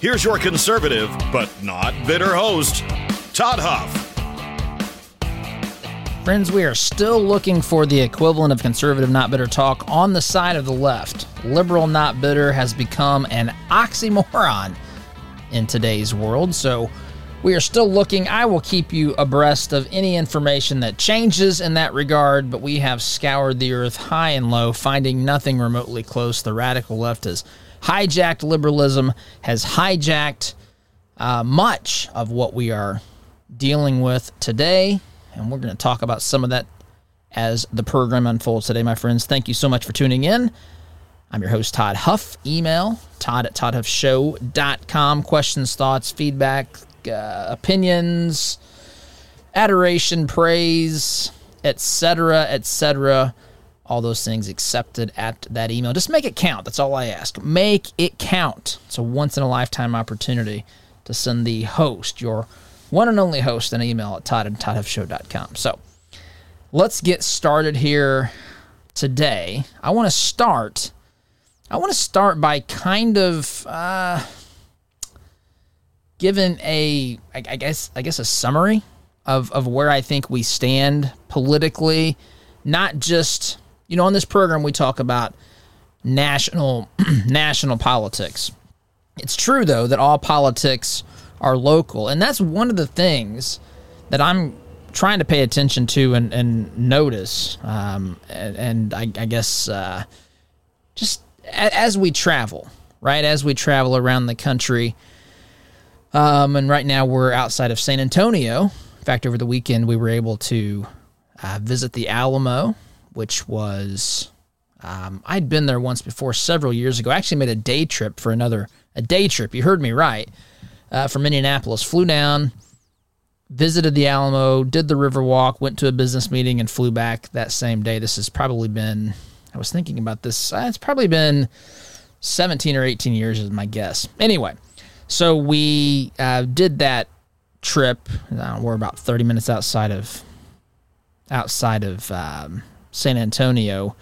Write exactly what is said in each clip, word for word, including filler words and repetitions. Here's your conservative, but not bitter host, Todd Huff. Friends, we are still looking for the equivalent of conservative, not bitter talk on the side of the left. Liberal, not bitter has become an oxymoron in today's world, so we are still looking. I will keep you abreast of any information that changes in that regard, but we have scoured the earth high and low, finding nothing remotely close. The radical left is hijacked liberalism, has hijacked uh, much of what we are dealing with today, and we're going to talk about some of that as the program unfolds today, my friends. Thank you so much for tuning in. I'm your host, Todd Huff. Email todd at todd huff show dot com. Questions, thoughts, feedback, uh, opinions, adoration, praise, et cetera, et cetera, all those things accepted at that email. Just make it count. That's all I ask. Make it count. It's a once-in-a-lifetime opportunity to send the host, your one and only host, an email at Todd and Todd Huff Show dot com. So let's get started here today. I want to start. I want to start by kind of uh, giving a, I guess, I guess, a summary of of where I think we stand politically, not just. You know, on this program, we talk about national national politics. It's true, though, that all politics are local. And that's one of the things that I'm trying to pay attention to and, and notice. Um, and, and I, I guess uh, just a, as we travel, right, as we travel around the country. Um, and right now we're outside of San Antonio. In fact, over the weekend, we were able to uh, visit the Alamo, which was, um, I'd been there once before several years ago. I actually made a day trip for another, a day trip, you heard me right, uh, from Indianapolis. Flew down, visited the Alamo, did the River Walk, went to a business meeting, and flew back that same day. This has probably been, I was thinking about this, uh, it's probably been seventeen or eighteen years is my guess. Anyway, so we uh, did that trip. Uh, we're about thirty minutes outside of, outside of, um, San Antonio.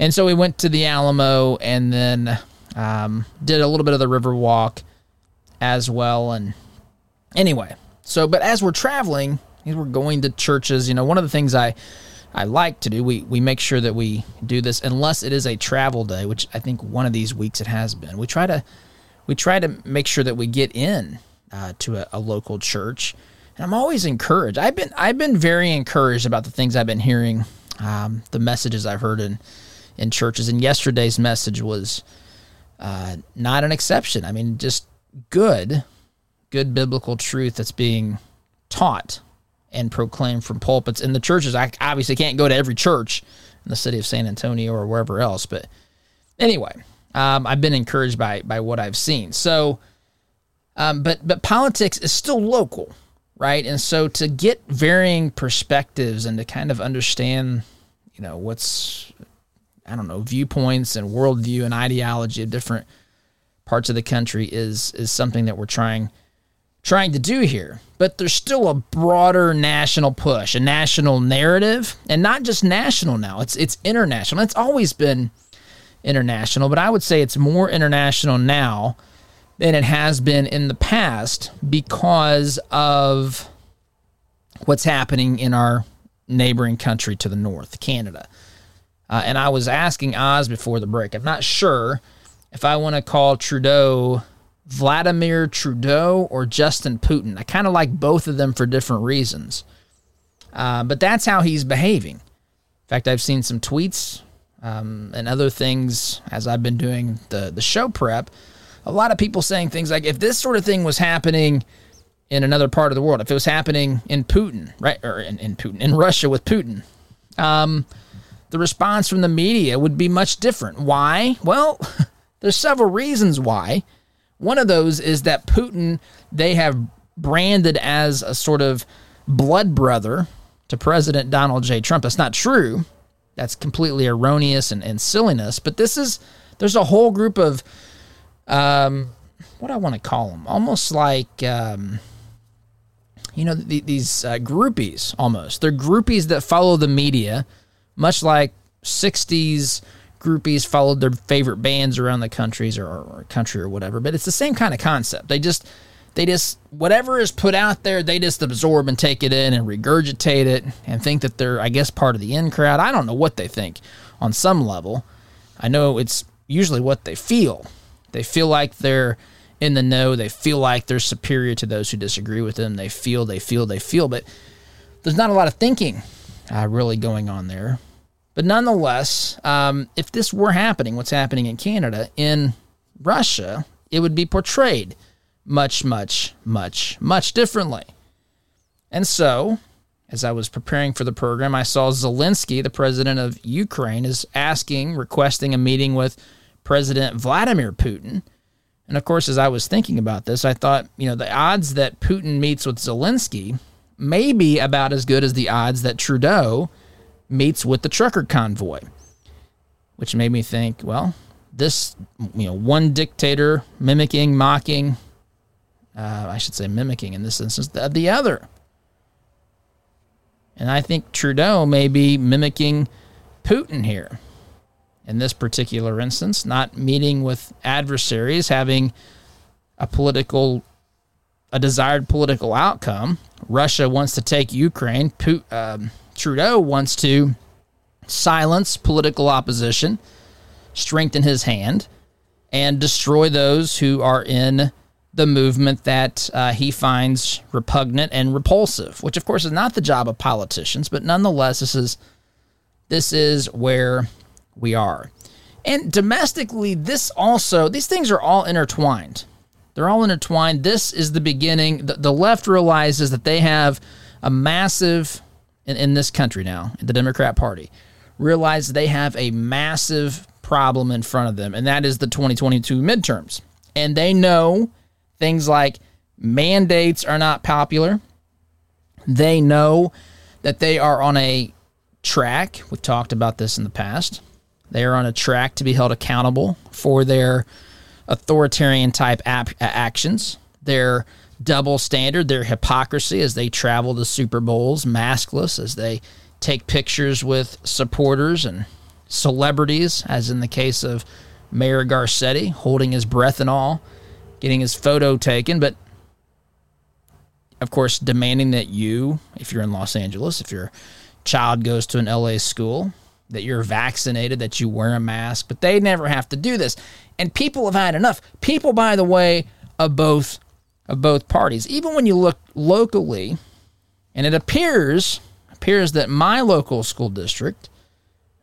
And so we went to the Alamo and then um, did a little bit of the River Walk as well. And anyway, so, but as we're traveling, we're going to churches. You know, one of the things I, I like to do, we, we make sure that we do this unless it is a travel day, which I think one of these weeks it has been. We try to, we try to make sure that we get in uh, to a, a local church. And I'm always encouraged. I've been, I've been very encouraged about the things I've been hearing. Um, the messages I've heard in, in churches, and yesterday's message was uh, not an exception. I mean, just good, good biblical truth that's being taught and proclaimed from pulpits in the churches. I obviously can't go to every church in the city of San Antonio or wherever else, but anyway, um, I've been encouraged by by what I've seen. So, um, but but politics is still local. Right, and so to get varying perspectives and to kind of understand, you know, what's, I don't know, viewpoints and worldview and ideology of different parts of the country is is something that we're trying trying to do here. But there's still a broader national push, a national narrative, and not just national now. It's it's international. It's always been international, but I would say it's more international now than it has been in the past because of what's happening in our neighboring country to the north, Canada. Uh, and I was asking Oz before the break, I'm not sure if I want to call Trudeau Vladimir Trudeau or Justin Putin. I kind of like both of them for different reasons. Uh, but that's how he's behaving. In fact, I've seen some tweets um, and other things as I've been doing the, the show prep. A lot of people saying things like, if this sort of thing was happening in another part of the world, if it was happening in Putin, right, or in, in Putin, in Russia with Putin, um, the response from the media would be much different. Why? Well, there's several reasons why. One of those is that Putin, they have branded as a sort of blood brother to President Donald J. Trump. That's not true. That's completely erroneous and, and silliness. But this is, there's a whole group of, um, what do I want to call them? Almost like, um, you know, the, these uh, groupies almost. They're groupies that follow the media, much like sixties groupies followed their favorite bands around the countries or, or country or whatever. But it's the same kind of concept. They just, they just, whatever is put out there, they just absorb and take it in and regurgitate it and think that they're, I guess, part of the in crowd. I don't know what they think on some level. I know it's usually what they feel. They feel like they're in the know. They feel like they're superior to those who disagree with them. They feel, they feel, they feel. But there's not a lot of thinking uh, really going on there. But nonetheless, um, if this were happening, what's happening in Canada, in Russia, it would be portrayed much, much, much, much differently. And so, as I was preparing for the program, I saw Zelensky, the president of Ukraine, is asking, requesting a meeting with President Vladimir Putin. And of course, as I was thinking about this, I thought, you know, the odds that Putin meets with Zelensky may be about as good as the odds that Trudeau meets with the trucker convoy, which made me think, well, this, you know, one dictator mimicking, mocking, uh, I should say mimicking in this instance, the, the other. And I think Trudeau may be mimicking Putin here. In this particular instance, not meeting with adversaries, having a political, a desired political outcome. Russia wants to take Ukraine. Putin, uh, Trudeau wants to silence political opposition, strengthen his hand, and destroy those who are in the movement that uh, he finds repugnant and repulsive, which, of course, is not the job of politicians. But nonetheless, this is this is where we are. And domestically, this also, these things are all intertwined. They're all intertwined. This is the beginning. The, the left realizes that they have a massive, in, in this country now, the Democrat Party, realize they have a massive problem in front of them, and that is the twenty twenty-two midterms. And they know things like mandates are not popular. They know that they are on a track. We've talked about this in the past. They are on a track to be held accountable for their authoritarian-type ap- actions, their double standard, their hypocrisy as they travel to Super Bowls maskless, as they take pictures with supporters and celebrities, as in the case of Mayor Garcetti, holding his breath and all, getting his photo taken, but, of course, demanding that you, if you're in Los Angeles, if your child goes to an L A school, that you're vaccinated, that you wear a mask, but they never have to do this. And people have had enough. People, by the way, of both of both parties. Even when you look locally, and it appears appears that my local school district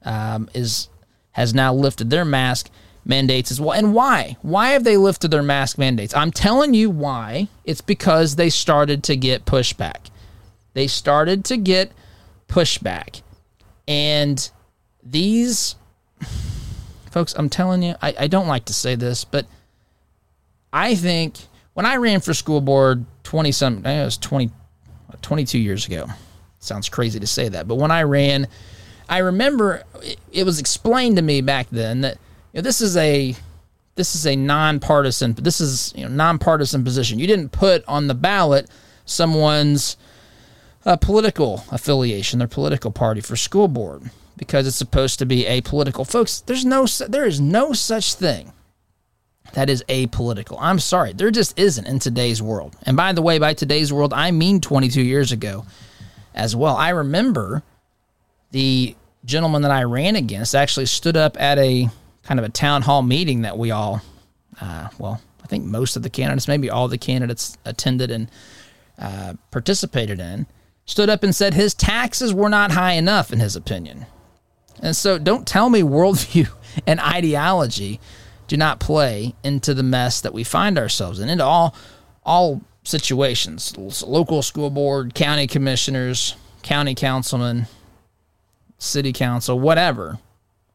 um, is has now lifted their mask mandates as well. And why? Why have they lifted their mask mandates? I'm telling you why. It's because they started to get pushback. They started to get pushback. And these folks, I'm telling you, I, I don't like to say this, but I think when I ran for school board twenty-something, I was twenty, twenty-two years ago. Sounds crazy to say that, but when I ran, I remember it, it was explained to me back then that, you know, this is a this is a nonpartisan, this is you know nonpartisan position. You didn't put on the ballot someone's uh, political affiliation, their political party for school board, because it's supposed to be apolitical. Folks, there's no, there is no such thing that is apolitical. I'm sorry. There just isn't in today's world. And by the way, by today's world, I mean twenty-two years ago as well. I remember the gentleman that I ran against actually stood up at a kind of a town hall meeting that we all, uh, well, I think most of the candidates, maybe all the candidates attended and uh, participated in, stood up and said his taxes were not high enough in his opinion. And so don't tell me worldview and ideology do not play into the mess that we find ourselves in, into all all situations, local school board, county commissioners, county councilmen, city council, whatever,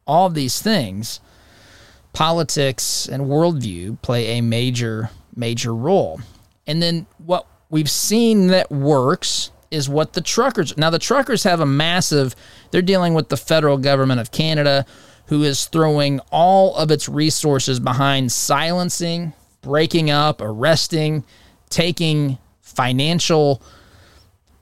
all of these things politics and worldview play a major, major role. And then what we've seen that works is what the truckers... Now, the truckers have a massive... They're dealing with the federal government of Canada, who is throwing all of its resources behind silencing, breaking up, arresting, taking financial...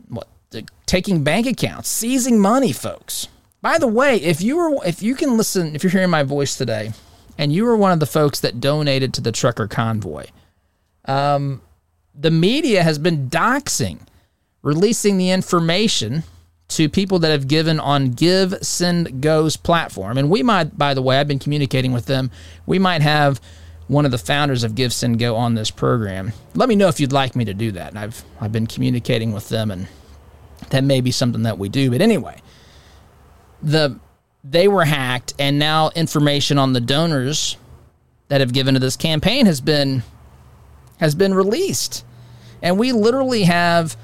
What, the, taking bank accounts, seizing money, folks. By the way, if you were, if you can listen, if you're hearing my voice today, and you were one of the folks that donated to the trucker convoy, um, the media has been doxing, releasing the information to people that have given on GiveSendGo's platform. And we might, by the way, I've been communicating with them. We might have one of the founders of GiveSendGo on this program. Let me know if you'd like me to do that. And I've I've been communicating with them, and that may be something that we do. But anyway. The they were hacked, and now information on the donors that have given to this campaign has been has been released. And we literally have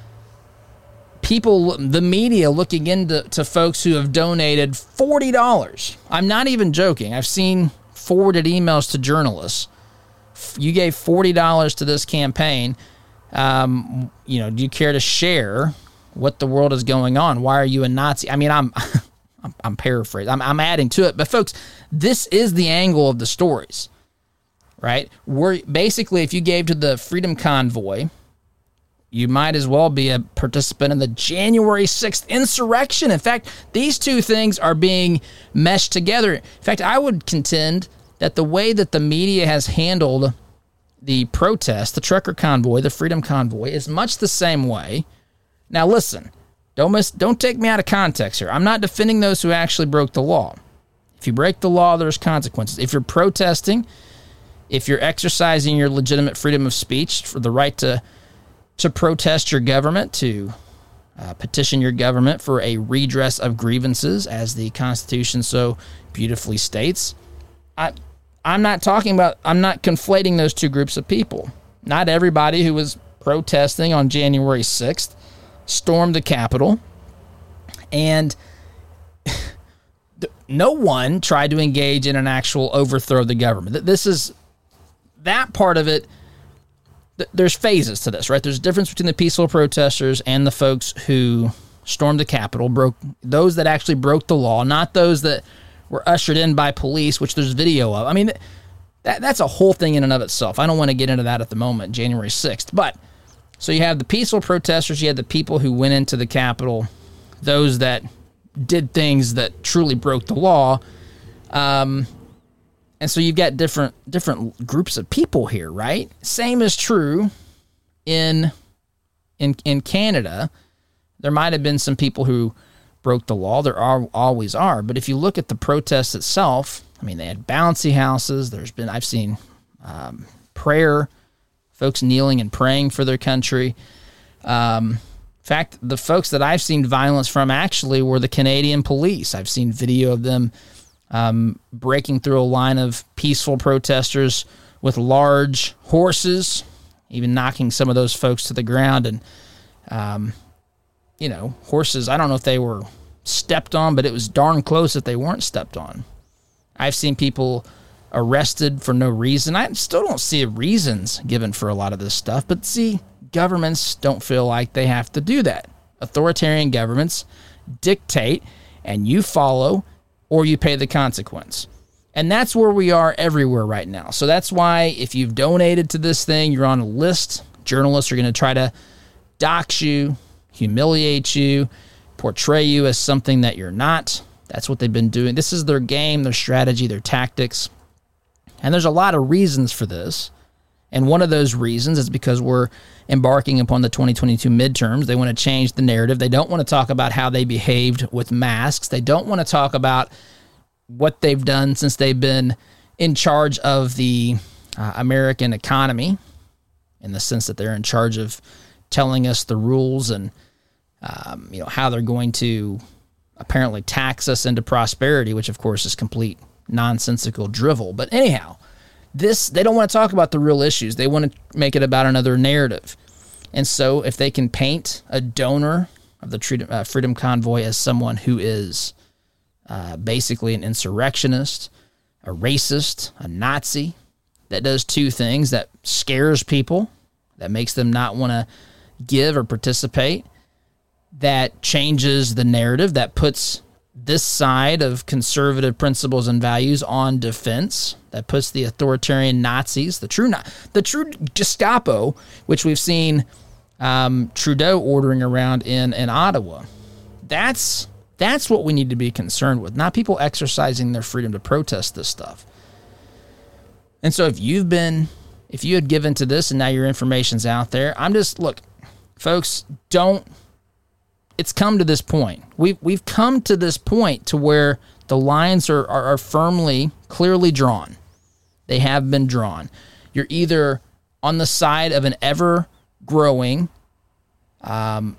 people, the media, looking into to folks who have donated forty dollars. I'm not even joking. I've seen forwarded emails to journalists. You gave forty dollars to this campaign. Um, you know, do you care to share what the world is going on? Why are you a Nazi? I mean, I'm... I'm paraphrasing. I'm, I'm adding to it. But, folks, this is the angle of the stories, right? We're, basically, if you gave to the Freedom Convoy, you might as well be a participant in the January sixth insurrection. In fact, these two things are being meshed together. In fact, I would contend that the way that the media has handled the protest, the trucker convoy, the Freedom Convoy, is much the same way. Now, listen. Don't miss, don't take me out of context here. I'm not defending those who actually broke the law. If you break the law, there's consequences. If you're protesting, if you're exercising your legitimate freedom of speech, for the right to to protest your government, to uh, petition your government for a redress of grievances, as the Constitution so beautifully states, I, I'm not talking about, I'm not conflating those two groups of people. Not everybody who was protesting on January sixth stormed the Capitol, and no one tried to engage in an actual overthrow of the government. This is that part of it. There's phases to this, right? There's a difference between the peaceful protesters and the folks who stormed the Capitol, broke those that actually broke the law, not those that were ushered in by police, which there's video of. I mean, that, that's a whole thing in and of itself. I don't want to get into that at the moment, January sixth, but so you have the peaceful protesters, you had the people who went into the Capitol, those that did things that truly broke the law. Um, and so you've got different different groups of people here, right? Same is true in in in Canada. There might have been some people who broke the law. There are always are. But if you look at the protest itself, I mean, they had bouncy houses. There's been, I've seen um, prayer. Folks kneeling and praying for their country. Um, in fact, the folks that I've seen violence from actually were the Canadian police. I've seen video of them um, breaking through a line of peaceful protesters with large horses, even knocking some of those folks to the ground. And, um, you know, horses, I don't know if they were stepped on, but it was darn close that they weren't stepped on. I've seen people arrested for no reason. I still don't see reasons given for a lot of this stuff, but see, governments don't feel like they have to do that. Authoritarian governments dictate, and you follow, or you pay the consequence. And that's where we are everywhere right now. So that's why if you've donated to this thing, you're on a list. Journalists are going to try to dox you, humiliate you, portray you as something that you're not. That's what they've been doing. This is their game, their strategy, their tactics. And there's a lot of reasons for this. And one of those reasons is because we're embarking upon the twenty twenty-two midterms. They want to change the narrative. They don't want to talk about how they behaved with masks. They don't want to talk about what they've done since they've been in charge of the uh, American economy, in the sense that they're in charge of telling us the rules and um, you know, how they're going to apparently tax us into prosperity, which, of course, is complete nonsensical drivel. But anyhow, this, they don't want to talk about the real issues. They want to make it about another narrative. And so if they can paint a donor of the Freedom Convoy as someone who is uh, basically an insurrectionist, a racist, a Nazi, that does two things: that scares people, that makes them not want to give or participate, that changes the narrative, that puts this side of conservative principles and values on defense, that puts the authoritarian Nazis, the true the true Gestapo, which we've seen um, Trudeau ordering around in, in Ottawa. That's that's what we need to be concerned with, not people exercising their freedom to protest this stuff. And so if you've been, if you had given to this and now your information's out there, I'm just, look, folks, don't, it's come to this point. We've, we've come to this point to where the lines are, are, are firmly, clearly drawn. They have been drawn. You're either on the side of an ever-growing, um,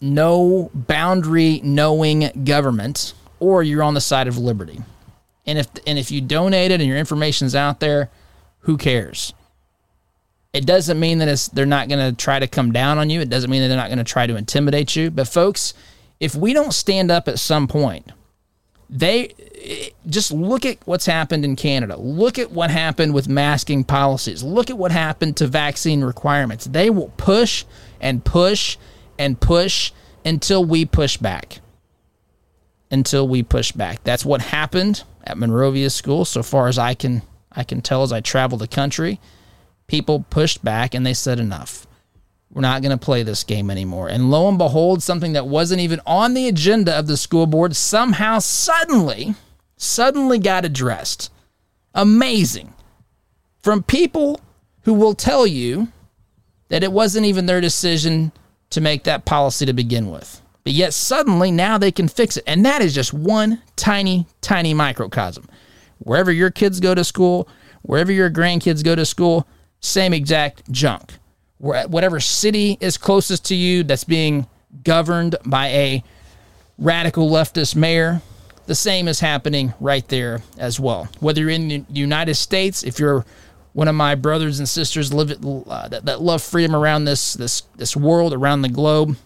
no-boundary-knowing government, or you're on the side of liberty. And if and if you donated and your information's out there, who cares? It doesn't mean that it's, they're not going to try to come down on you. It doesn't mean that they're not going to try to intimidate you. But folks, if we don't stand up at some point, they just look at what's happened in Canada. Look at what happened with masking policies. Look at what happened to vaccine requirements. They will push and push and push until we push back. Until we push back. That's what happened at Monrovia School. So far as I can I can tell as I travel the country, people pushed back and they said enough. We're not going to play this game anymore. And lo and behold, something that wasn't even on the agenda of the school board somehow suddenly, suddenly got addressed. Amazing. From people who will tell you that it wasn't even their decision to make that policy to begin with. But yet suddenly now they can fix it. And that is just one tiny, tiny microcosm. Wherever your kids go to school, wherever your grandkids go to school, same exact junk. Whatever city is closest to you that's being governed by a radical leftist mayor, the same is happening right there as well. Whether you're in the United States, if you're one of my brothers and sisters live uh, that, that love freedom around this this this world, around the globe,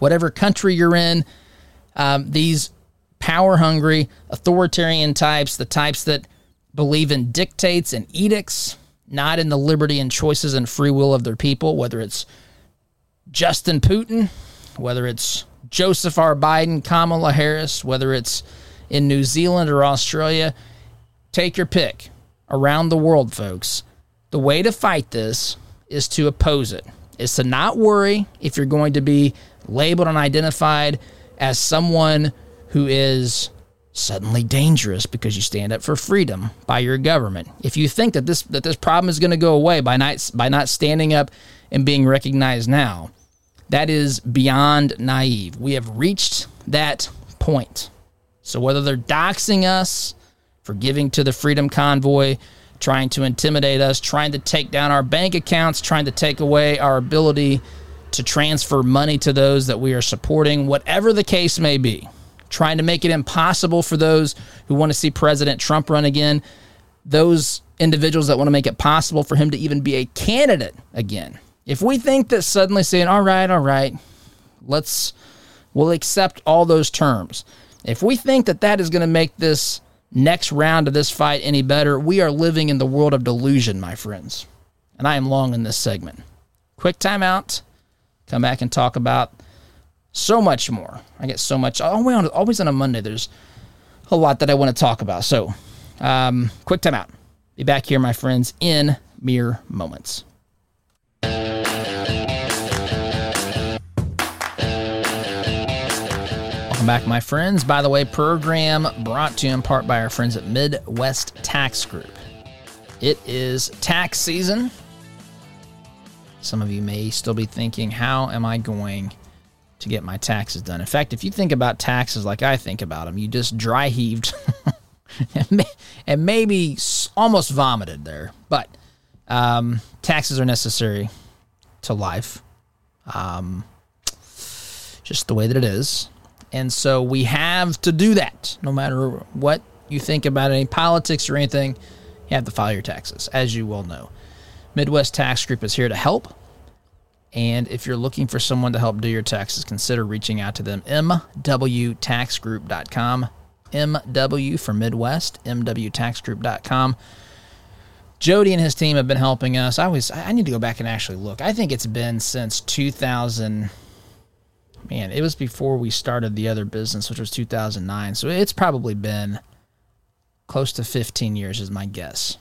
whatever country you're in, um, these power-hungry, authoritarian types, the types that believe in dictates and edicts, not in the liberty and choices and free will of their people, whether it's Justin Putin, whether it's Joseph R. Biden, Kamala Harris, whether it's in New Zealand or Australia, take your pick. Around the world, folks, the way to fight this is to oppose it. Is to not worry if you're going to be labeled and identified as someone who is suddenly dangerous because you stand up for freedom by your government. If you think that this that this problem is going to go away by not by not standing up and being recognized now, that is beyond naive. We have reached that point. So whether they're doxing us for giving to the Freedom Convoy, trying to intimidate us, trying to take down our bank accounts, trying to take away our ability to transfer money to those that we are supporting, whatever the case may be, trying to make it impossible for those who want to see President Trump run again, those individuals that want to make it possible for him to even be a candidate again. If we think that suddenly saying, all right, all right, let's, we'll accept all those terms. If we think that that is going to make this next round of this fight any better, we are living in the world of delusion, my friends. And I am long in this segment. Quick timeout. Come back and talk about so much more. I get so much. Always on a Monday, there's a lot that I want to talk about. So, um, quick timeout. Be back here, my friends, in mere moments. Welcome back, my friends. By the way, program brought to you in part by our friends at Midwest Tax Group. It is tax season. Some of you may still be thinking, how am I going to get my taxes done? In fact, if you think about taxes like I think about them, you just dry heaved and, may, and maybe almost vomited there. But um, taxes are necessary to life, um, just the way that it is. And so we have to do that. No matter what you think about any politics or anything, you have to file your taxes, as you well know. Midwest Tax Group is here to help, and if you're looking for someone to help do your taxes, consider reaching out to them, M W tax group dot com. M W for Midwest, M W tax group dot com. Jody and his team have been helping us. I was I need to go back and actually look. I think it's been since two thousand. Man, it was before we started the other business, which was two thousand nine. So it's probably been close to fifteen years is my guess.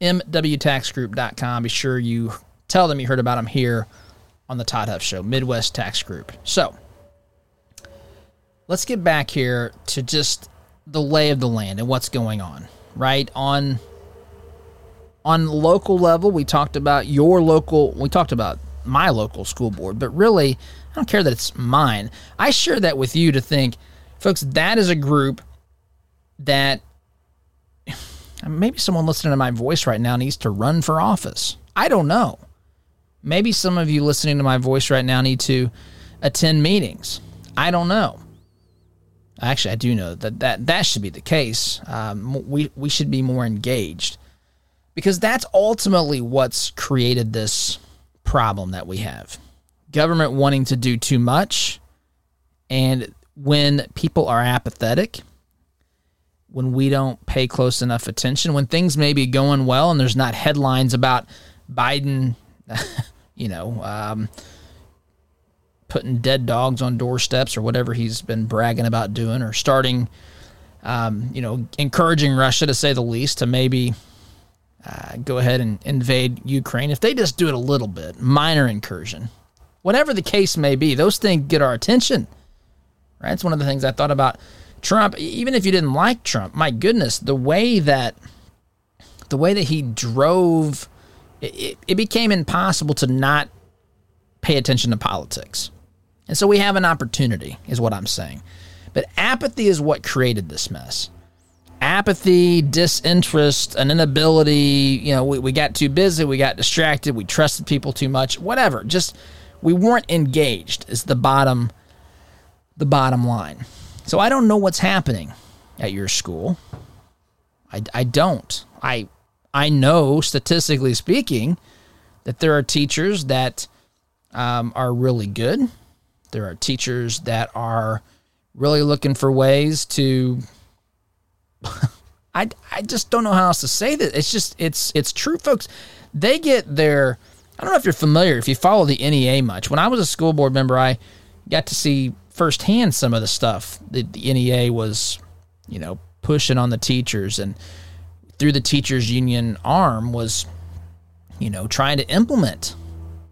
M W tax group dot com. Be sure you tell them you heard about them here on the Todd Huff Show, Midwest Tax Group. So let's get back here to just the lay of the land and what's going on, right? On... On local level, we talked about your local, we talked about my local school board, but really, I don't care that it's mine. I share that with you to think, folks, that is a group that maybe someone listening to my voice right now needs to run for office. I don't know. Maybe some of you listening to my voice right now need to attend meetings. I don't know. Actually, I do know that that, that should be the case. Um, we, we should be more engaged. Because that's ultimately what's created this problem that we have. Government wanting to do too much, and when people are apathetic, when we don't pay close enough attention, when things may be going well and there's not headlines about Biden, you know, um, putting dead dogs on doorsteps or whatever he's been bragging about doing, or starting, um, you know, encouraging Russia, to say the least, to maybe... Uh, go ahead and invade Ukraine. If they just do it a little bit, minor incursion, whatever the case may be, those things get our attention, right? It's one of the things I thought about Trump. Even if you didn't like Trump, my goodness, the way that the way that he drove, it, it became impossible to not pay attention to politics. And so we have an opportunity, is what I'm saying. But apathy is what created this mess. Apathy, disinterest, an inability, you know, we, we got too busy, we got distracted, we trusted people too much, whatever. Just we weren't engaged is the bottom the bottom line. So I don't know what's happening at your school. I, I don't. I I know, statistically speaking, that there are teachers that um, are really good. There are teachers that are really looking for ways to... I, I just don't know how else to say that. It's just, it's it's true, folks. They get their, I don't know if you're familiar, if you follow the N E A much. When I was a school board member, I got to see firsthand some of the stuff that the N E A was, you know, pushing on the teachers, and through the teachers union arm was, you know, trying to implement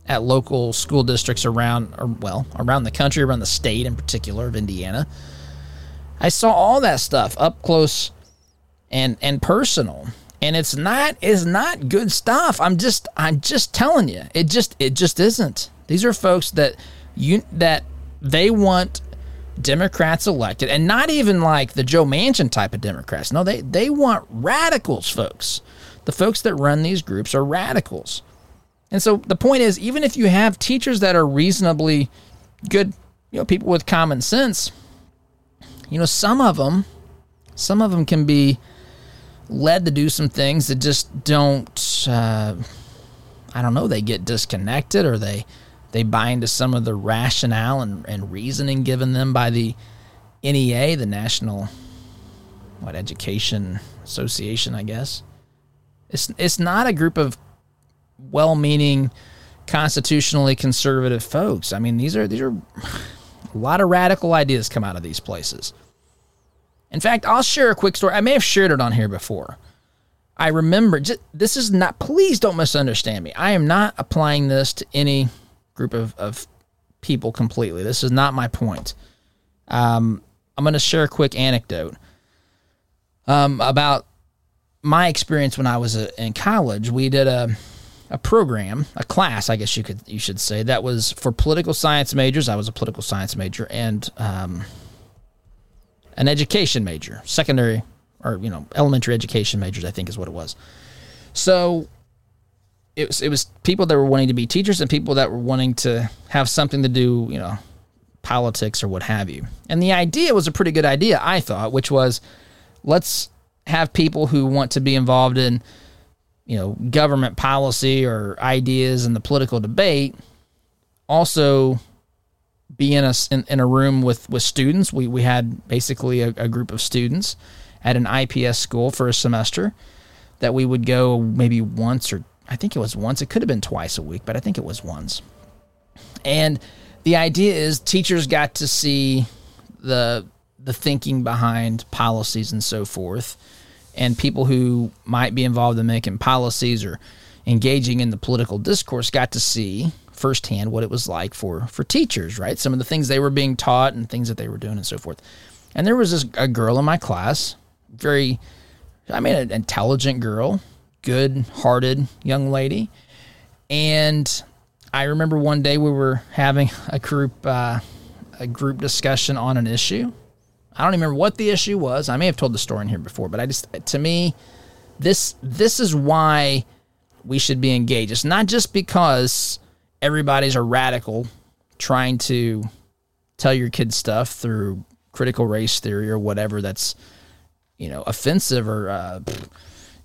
at local school districts around, or well, around the country, around the state in particular of Indiana. I saw all that stuff up close and and personal, and it's not is not good stuff. I'm just I'm just telling you, it just it just isn't. These are folks that you that they want Democrats elected, and not even like the Joe Manchin type of Democrats. No, they they want radicals, folks. The folks that run these groups are radicals, and so the point is, even if you have teachers that are reasonably good, you know, people with common sense, you know, some of them, some of them can be led to do some things that just don't, uh, I don't know, they get disconnected, or they they buy into some of the rationale and, and reasoning given them by the N E A, the National what Education Association, I guess. It's, it's not a group of well-meaning, constitutionally conservative folks. I mean, these are these are... A lot of radical ideas come out of these places. In fact, I'll share a quick story. I may have shared it on here before. I remember, just, this is not, please don't misunderstand me. I am not applying this to any group of, of people completely. This is not my point. Um, I'm going to share a quick anecdote um, about my experience when I was a, in college. We did a... a program, a class, I guess you could, you should say, that was for political science majors. I was a political science major, and um, an education major, secondary or, you know, elementary education majors, I think is what it was. So it was, it was people that were wanting to be teachers and people that were wanting to have something to do, you know, politics or what have you. And the idea was a pretty good idea, I thought, which was let's have people who want to be involved in, you know, government policy or ideas in the political debate also be in a, in, in a room with, with students. We, we had basically a, a group of students at an I P S school for a semester that we would go maybe once or I think it was once. It could have been twice a week, but I think it was once. And the idea is teachers got to see the the thinking behind policies and so forth, and people who might be involved in making policies or engaging in the political discourse got to see firsthand what it was like for, for teachers, right? Some of the things they were being taught and things that they were doing and so forth. And there was this, a girl in my class, very, I mean, an intelligent girl, good-hearted young lady. And I remember one day we were having a group uh, a group discussion on an issue. I don't even remember what the issue was. I may have told the story in here before, but I just to me, this this is why we should be engaged. It's not just because everybody's a radical trying to tell your kids stuff through critical race theory or whatever that's, you know, offensive or uh,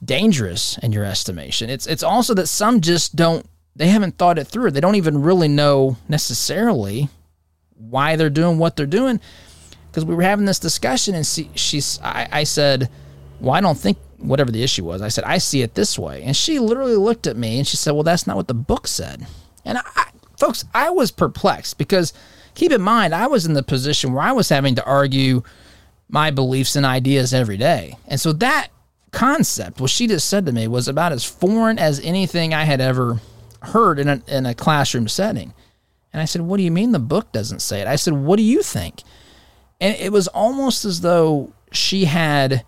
dangerous in your estimation. It's it's also that some just don't, they haven't thought it through. They don't even really know necessarily why they're doing what they're doing. Because we were having this discussion and she, she's, I, I said, well, I don't think, whatever the issue was, I said, I see it this way. And she literally looked at me and she said, well, that's not what the book said. And I, I, folks, I was perplexed because keep in mind, I was in the position where I was having to argue my beliefs and ideas every day. And so that concept, what she just said to me, was about as foreign as anything I had ever heard in a, in a classroom setting. And I said, what do you mean the book doesn't say it? I said, what do you think? And it was almost as though she had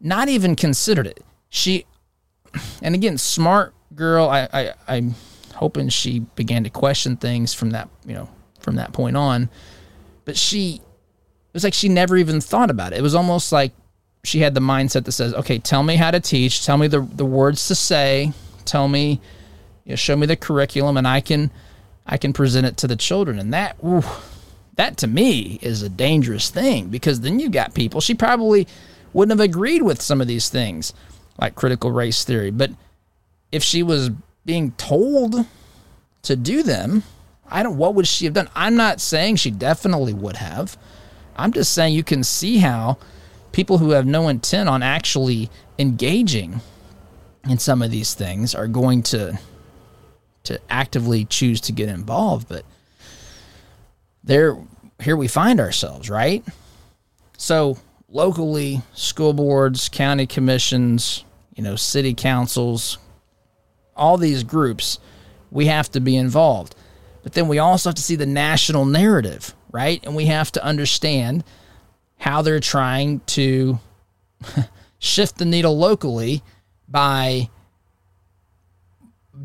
not even considered it. She, and again, smart girl, I, I, I'm hoping she began to question things from that, you know, from that point on. But she, it was like she never even thought about it. It was almost like she had the mindset that says, okay, tell me how to teach, tell me the, the words to say, tell me, you know, show me the curriculum, and I can I can present it to the children. And that, ooh, that to me is a dangerous thing, because then you got people, she probably wouldn't have agreed with some of these things like critical race theory, but if she was being told to do them, I don't, what would she have done? I'm not saying she definitely would have. I'm just saying you can see how people who have no intent on actually engaging in some of these things are going to to actively choose to get involved. But there, here we find ourselves, right? So locally, school boards, county commissions, you know, city councils, all these groups, we have to be involved. But then we also have to see the national narrative, right? And we have to understand how they're trying to shift the needle locally by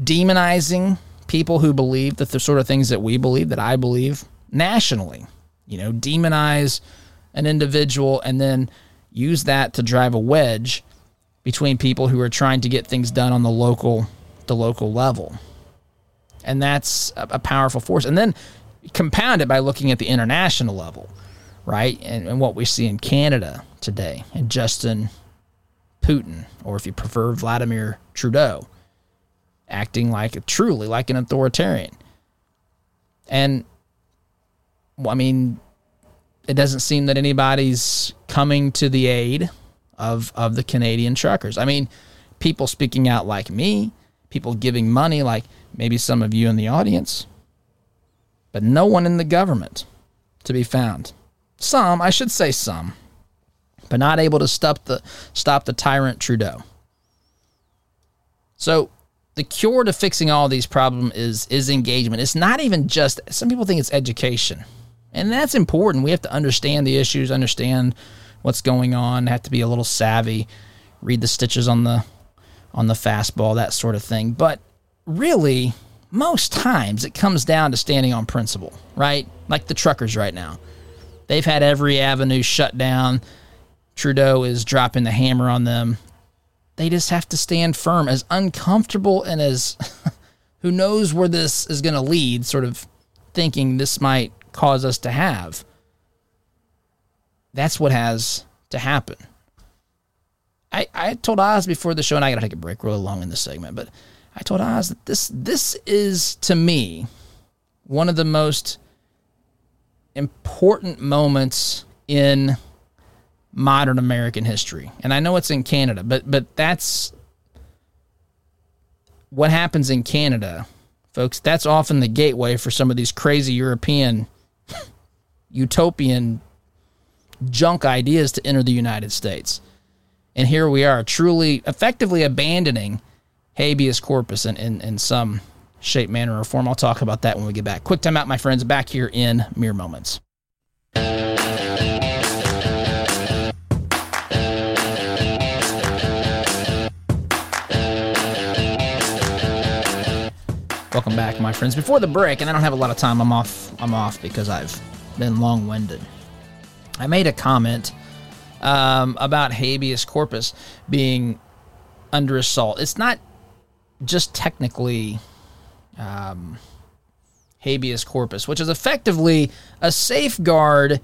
demonizing people who believe that the sort of things that we believe, that I believe, nationally. You know, demonize an individual and then use that to drive a wedge between people who are trying to get things done on the local the local level. And that's a, a powerful force. And then compound it by looking at the international level, right? And, and what we see in Canada today, and Justin Putin, or if you prefer, Vladimir Trudeau, acting like truly like an authoritarian. And I mean, it doesn't seem that anybody's coming to the aid of of the Canadian truckers. I mean, people speaking out like me, people giving money like maybe some of you in the audience, but no one in the government to be found. Some, I should say some, but not able to stop the stop the tyrant Trudeau. So the cure to fixing all these problems is is engagement. It's not even just, some people think it's education. And that's important. We have to understand the issues, understand what's going on, have to be a little savvy, read the stitches on the on the fastball, that sort of thing. But really, most times it comes down to standing on principle, right? Like the truckers right now. They've had every avenue shut down. Trudeau is dropping the hammer on them. They just have to stand firm, as uncomfortable and as who knows where this is going to lead, sort of thinking this might cause us to have. That's what has to happen. I, I told Oz before the show, and I gotta take a break, really long in this segment, but I told Oz that this this is, to me, one of the most important moments in modern American history. And I know it's in Canada, but but that's what happens in Canada, folks. That's often the gateway for some of these crazy European utopian junk ideas to enter the United States. And here we are, truly, effectively abandoning habeas corpus in, in, in some shape, manner, or form. I'll talk about that when we get back. Quick time out, my friends. Back here in mere moments. Welcome back, my friends. Before the break, and I don't have a lot of time, I'm off I'm off because I've been long-winded. I made a comment um, about habeas corpus being under assault. It's not just technically um, habeas corpus, which is effectively a safeguard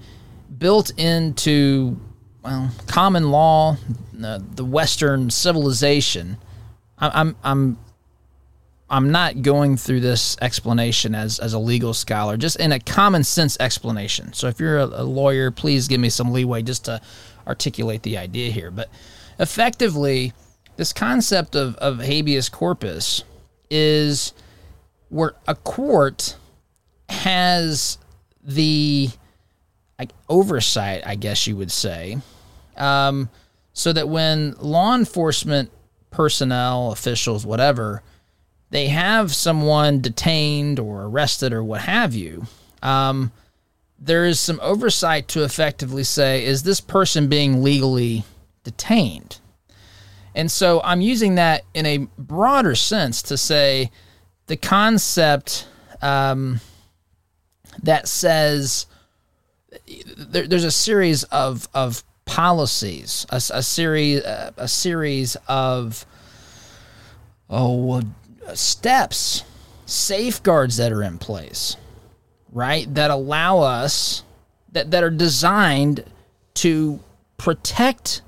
built into well, common law, uh, the Western civilization. I, I'm I'm I'm not going through this explanation as, as a legal scholar, just in a common sense explanation. So if you're a, a lawyer, please give me some leeway just to articulate the idea here. But effectively, this concept of, of habeas corpus is where a court has the like, oversight, I guess you would say, um, so that when law enforcement personnel, officials, whatever, they have someone detained or arrested or what have you, um, there is some oversight to effectively say, is this person being legally detained? And so I'm using that in a broader sense to say the concept um, that says there, there's a series of, of policies, a, a series, a, a series of, oh, steps, safeguards that are in place, right, that allow us, that, that are designed to protect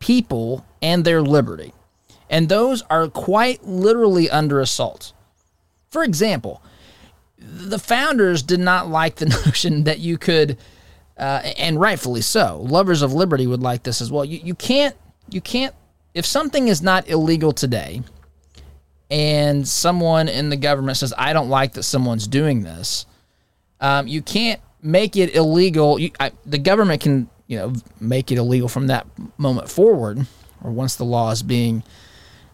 people and their liberty. And those are quite literally under assault. For example, the founders did not like the notion that you could, uh, and rightfully so, lovers of liberty would like this as well. You, you can't, you can't, if something is not illegal today, and someone in the government says, I don't like that someone's doing this, um, you can't make it illegal. You, I, the government can, you know, make it illegal from that moment forward, or once the law is being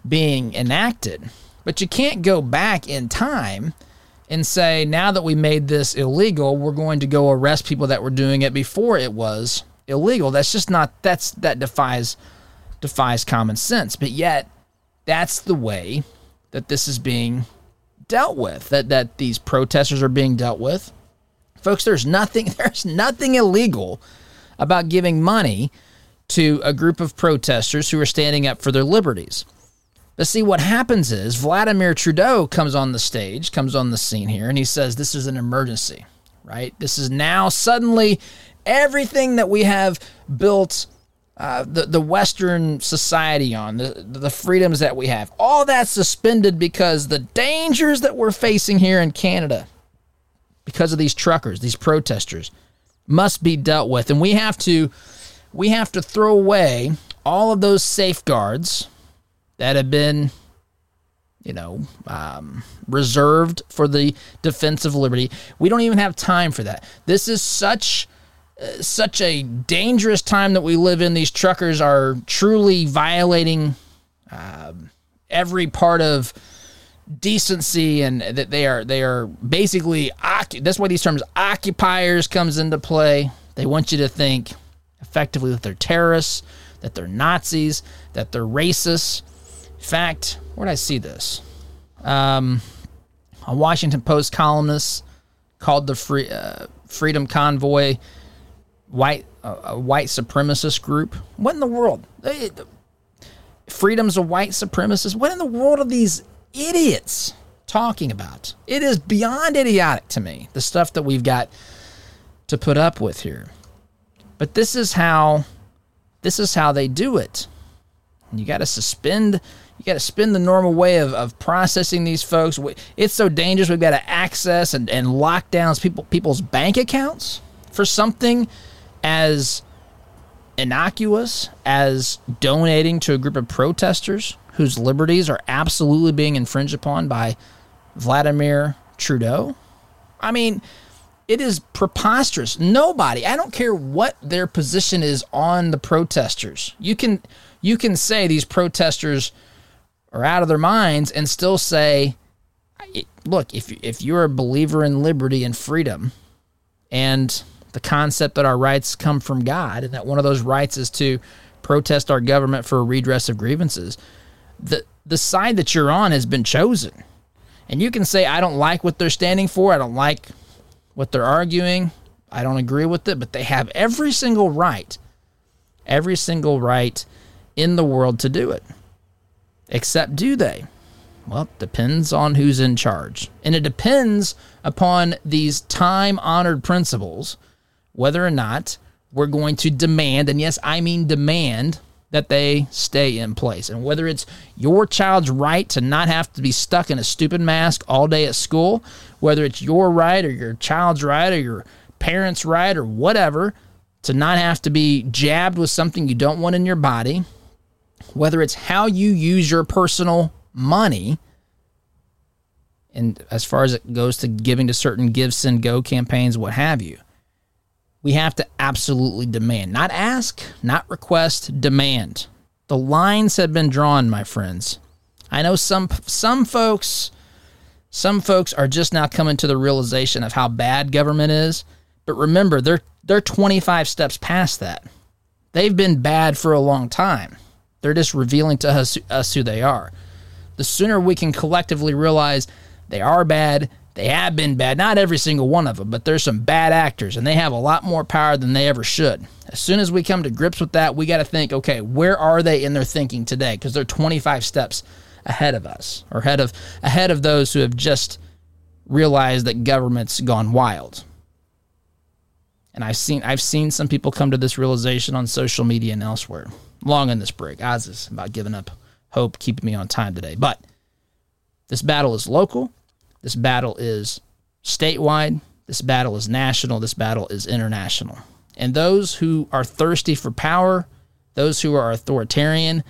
being enacted. But you can't go back in time and say, now that we made this illegal, we're going to go arrest people that were doing it before it was illegal. That's just not that's that defies defies common sense. But yet, that's the way that this is being dealt with, that, that these protesters are being dealt with. Folks, there's nothing there's nothing illegal about giving money to a group of protesters who are standing up for their liberties. But see, what happens is Vladimir Trudeau comes on the stage, comes on the scene here, and he says this is an emergency, right? This is now suddenly everything that we have built Uh, the, the Western society on, the, the freedoms that we have, all that's suspended because the dangers that we're facing here in Canada because of these truckers, these protesters, must be dealt with. And we have to, we have to throw away all of those safeguards that have been, you know, um, reserved for the defense of liberty. We don't even have time for that. This is such... such a dangerous time that we live in. These truckers are truly violating uh, every part of decency, and that they are they are basically ocu- that's why these terms occupiers comes into play. They want you to think effectively that they're terrorists, that they're Nazis, that they're racists. In fact, where did I see this? Um, a Washington Post columnist called the free, uh, Freedom Convoy White, uh, a white supremacist group. What in the world? They, the, freedom's a white supremacist. What in the world are these idiots talking about? It is beyond idiotic to me, the stuff that we've got to put up with here. But this is how, this is how they do it. And you got to suspend, you got to suspend the normal way of, of processing these folks. It's so dangerous. We've got to access and, and lock down people people's bank accounts. for something as innocuous as donating to a group of protesters whose liberties are absolutely being infringed upon by Vladimir Trudeau? I mean, it is preposterous. Nobody, I don't care what their position is on the protesters. You can you can say these protesters are out of their minds and still say, look, if if you're a believer in liberty and freedom and the concept that our rights come from God and that one of those rights is to protest our government for a redress of grievances, the the side that you're on has been chosen. And you can say, I don't like what they're standing for. I don't like what they're arguing. I don't agree with it. But they have every single right, every single right in the world to do it. Except do they? Well, it depends on who's in charge. And it depends upon these time-honored principles whether or not we're going to demand, and yes, I mean demand, that they stay in place. And whether it's your child's right to not have to be stuck in a stupid mask all day at school, whether it's your right or your child's right or your parents' right or whatever to not have to be jabbed with something you don't want in your body, whether it's how you use your personal money, and as far as it goes to giving to certain GiveSendGo campaigns, what have you, we have to absolutely demand. Not ask, not request, demand. The lines have been drawn, my friends. I know some some folks, some folks are just now coming to the realization of how bad government is, but remember, they're they're twenty-five steps past that. They've been bad for a long time. They're just revealing to us, us who they are. The sooner we can collectively realize they are bad, they have been bad, not every single one of them, but there's some bad actors, and they have a lot more power than they ever should. As soon as we come to grips with that, we got to think, okay, where are they in their thinking today? Because they're twenty-five steps ahead of us, or ahead of ahead of those who have just realized that government's gone wild. And I've seen I've seen some people come to this realization on social media and elsewhere. Long in this break, Oz is about giving up hope, keeping me on time today. But this battle is local. This battle is statewide. This battle is national. This battle is international. And those who are thirsty for power, those who are authoritarian,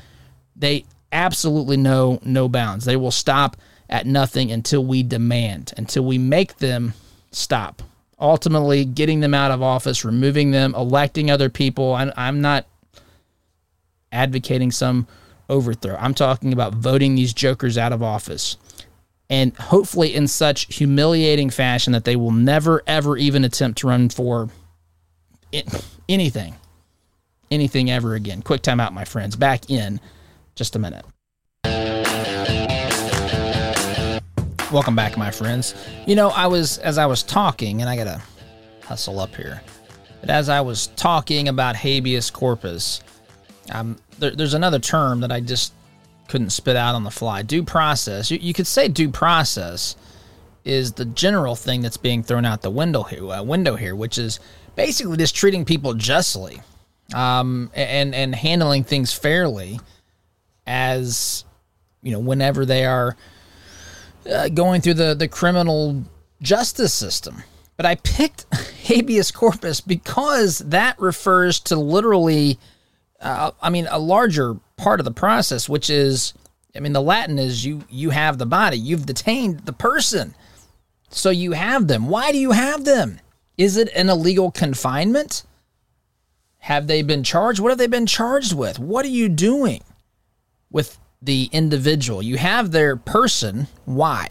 they absolutely know no bounds. They will stop at nothing until we demand, until we make them stop. Ultimately, getting them out of office, removing them, electing other people. I, I'm not advocating some overthrow. I'm talking about voting these jokers out of office. And hopefully in such humiliating fashion that they will never, ever even attempt to run for anything, anything ever again. Quick time out, my friends. Back in just a minute. Welcome back, my friends. You know, I was, as I was talking, and I got to hustle up here, but as I was talking about habeas corpus, um, there, there's another term that I just couldn't spit out on the fly. Due process. You, you could say due process is the general thing that's being thrown out the window here, uh, window here, which is basically just treating people justly, um, and and handling things fairly, as you know, whenever they are uh, going through the the criminal justice system. But I picked habeas corpus because that refers to literally, uh, I mean, a larger part of the process, which is, I mean, the Latin is you you have the body, you've detained the person, so you have them. Why do you have them? Is it an illegal confinement? Have they been charged? What have they been charged with? What are you doing with the individual? You have their person. Why?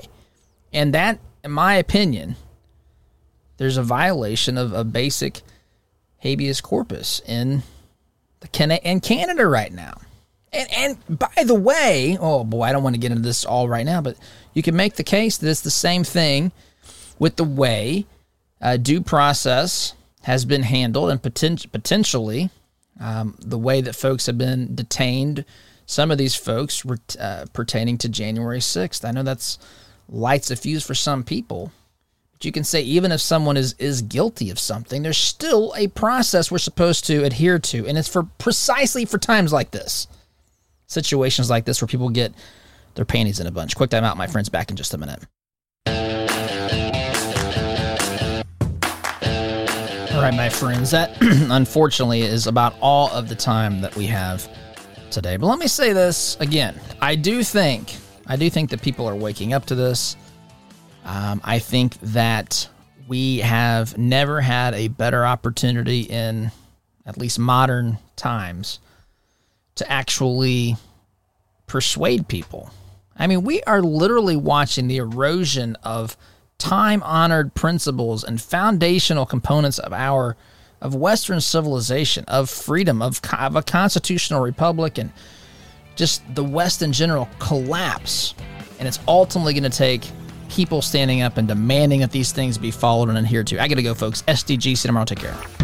And that, in my opinion, there's a violation of a basic habeas corpus in the in Canada right now. And, and by the way, oh boy, I don't want to get into this all right now, but you can make the case that it's the same thing with the way uh, due process has been handled and poten- potentially um, the way that folks have been detained, some of these folks were uh, pertaining to January sixth. I know that's lights a fuse for some people, but you can say even if someone is, is guilty of something, there's still a process we're supposed to adhere to, and it's for precisely for times like this. Situations like this where people get their panties in a bunch. Quick time out, my friends. Back in just a minute. All right, my friends, that unfortunately is about all of the time that we have today. But let me say this again. I do think, I do think that people are waking up to this. Um, I think that we have never had a better opportunity in at least modern times to actually persuade people. I mean, we are literally watching the erosion of time-honored principles and foundational components of our of Western civilization, of freedom, of, of a constitutional republic, and just the West in general collapse. And it's ultimately going to take people standing up and demanding that these things be followed and adhered to. I got to go, folks. S D G, see you tomorrow. Take care.